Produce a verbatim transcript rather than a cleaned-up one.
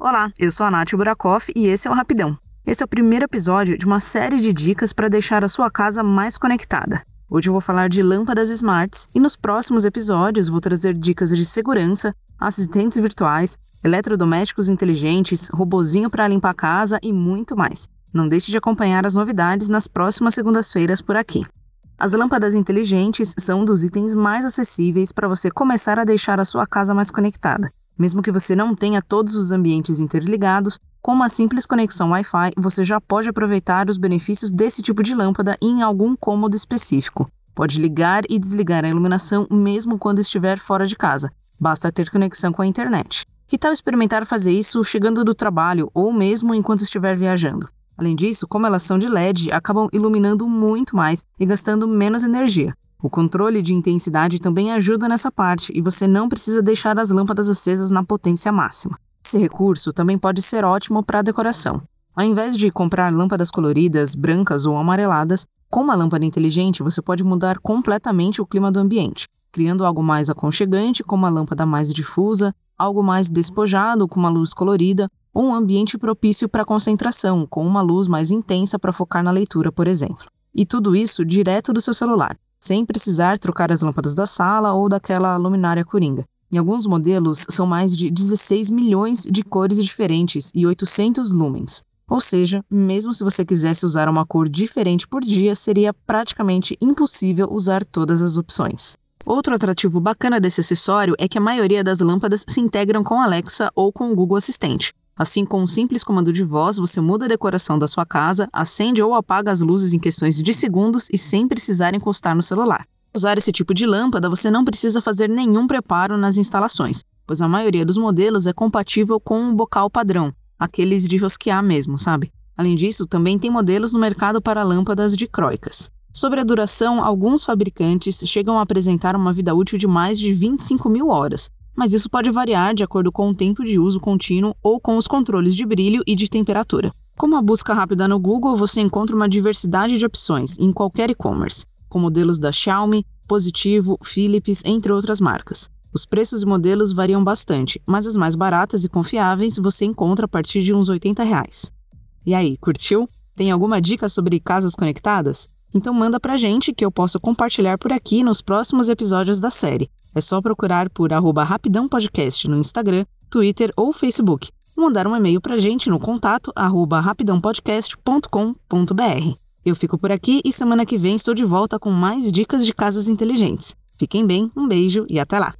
Olá, eu sou a Nath Burakov e esse é o Rapidão. Esse é o primeiro episódio de uma série de dicas para deixar a sua casa mais conectada. Hoje eu vou falar de lâmpadas smarts e nos próximos episódios vou trazer dicas de segurança, assistentes virtuais, eletrodomésticos inteligentes, robozinho para limpar a casa e muito mais. Não deixe de acompanhar as novidades nas próximas segundas-feiras por aqui. As lâmpadas inteligentes são um dos itens mais acessíveis para você começar a deixar a sua casa mais conectada. Mesmo que você não tenha todos os ambientes interligados, com uma simples conexão Wi-Fi, você já pode aproveitar os benefícios desse tipo de lâmpada em algum cômodo específico. Pode ligar e desligar a iluminação mesmo quando estiver fora de casa. Basta ter conexão com a internet. Que tal experimentar fazer isso chegando do trabalho ou mesmo enquanto estiver viajando? Além disso, como elas são de L E D, acabam iluminando muito mais e gastando menos energia. O controle de intensidade também ajuda nessa parte e você não precisa deixar as lâmpadas acesas na potência máxima. Esse recurso também pode ser ótimo para a decoração. Ao invés de comprar lâmpadas coloridas, brancas ou amareladas, com uma lâmpada inteligente você pode mudar completamente o clima do ambiente, criando algo mais aconchegante com uma lâmpada mais difusa, algo mais despojado com uma luz colorida, ou um ambiente propício para concentração, com uma luz mais intensa para focar na leitura, por exemplo. E tudo isso direto do seu celular, sem precisar trocar as lâmpadas da sala ou daquela luminária coringa. Em alguns modelos, são mais de dezesseis milhões de cores diferentes e oitocentos lumens. Ou seja, mesmo se você quisesse usar uma cor diferente por dia, seria praticamente impossível usar todas as opções. Outro atrativo bacana desse acessório é que a maioria das lâmpadas se integram com a Alexa ou com o Google Assistente. Assim, com um simples comando de voz, você muda a decoração da sua casa, acende ou apaga as luzes em questões de segundos e sem precisar encostar no celular. Para usar esse tipo de lâmpada, você não precisa fazer nenhum preparo nas instalações, pois a maioria dos modelos é compatível com um bocal padrão, aqueles de rosquear mesmo, sabe? Além disso, também tem modelos no mercado para lâmpadas dicróicas. Sobre a duração, alguns fabricantes chegam a apresentar uma vida útil de mais de vinte e cinco mil horas. Mas isso pode variar de acordo com o tempo de uso contínuo ou com os controles de brilho e de temperatura. Com uma busca rápida no Google, você encontra uma diversidade de opções em qualquer e-commerce, com modelos da Xiaomi, Positivo, Philips, entre outras marcas. Os preços e modelos variam bastante, mas as mais baratas e confiáveis você encontra a partir de uns oitenta reais. E aí, curtiu? Tem alguma dica sobre casas conectadas? Então manda pra gente que eu posso compartilhar por aqui nos próximos episódios da série. É só procurar por arroba Rapidão Podcast no Instagram, Twitter ou Facebook. Ou mandar um e-mail pra gente no contato arroba rapidão podcast ponto com ponto br. Eu fico por aqui e semana que vem estou de volta com mais dicas de casas inteligentes. Fiquem bem, um beijo e até lá!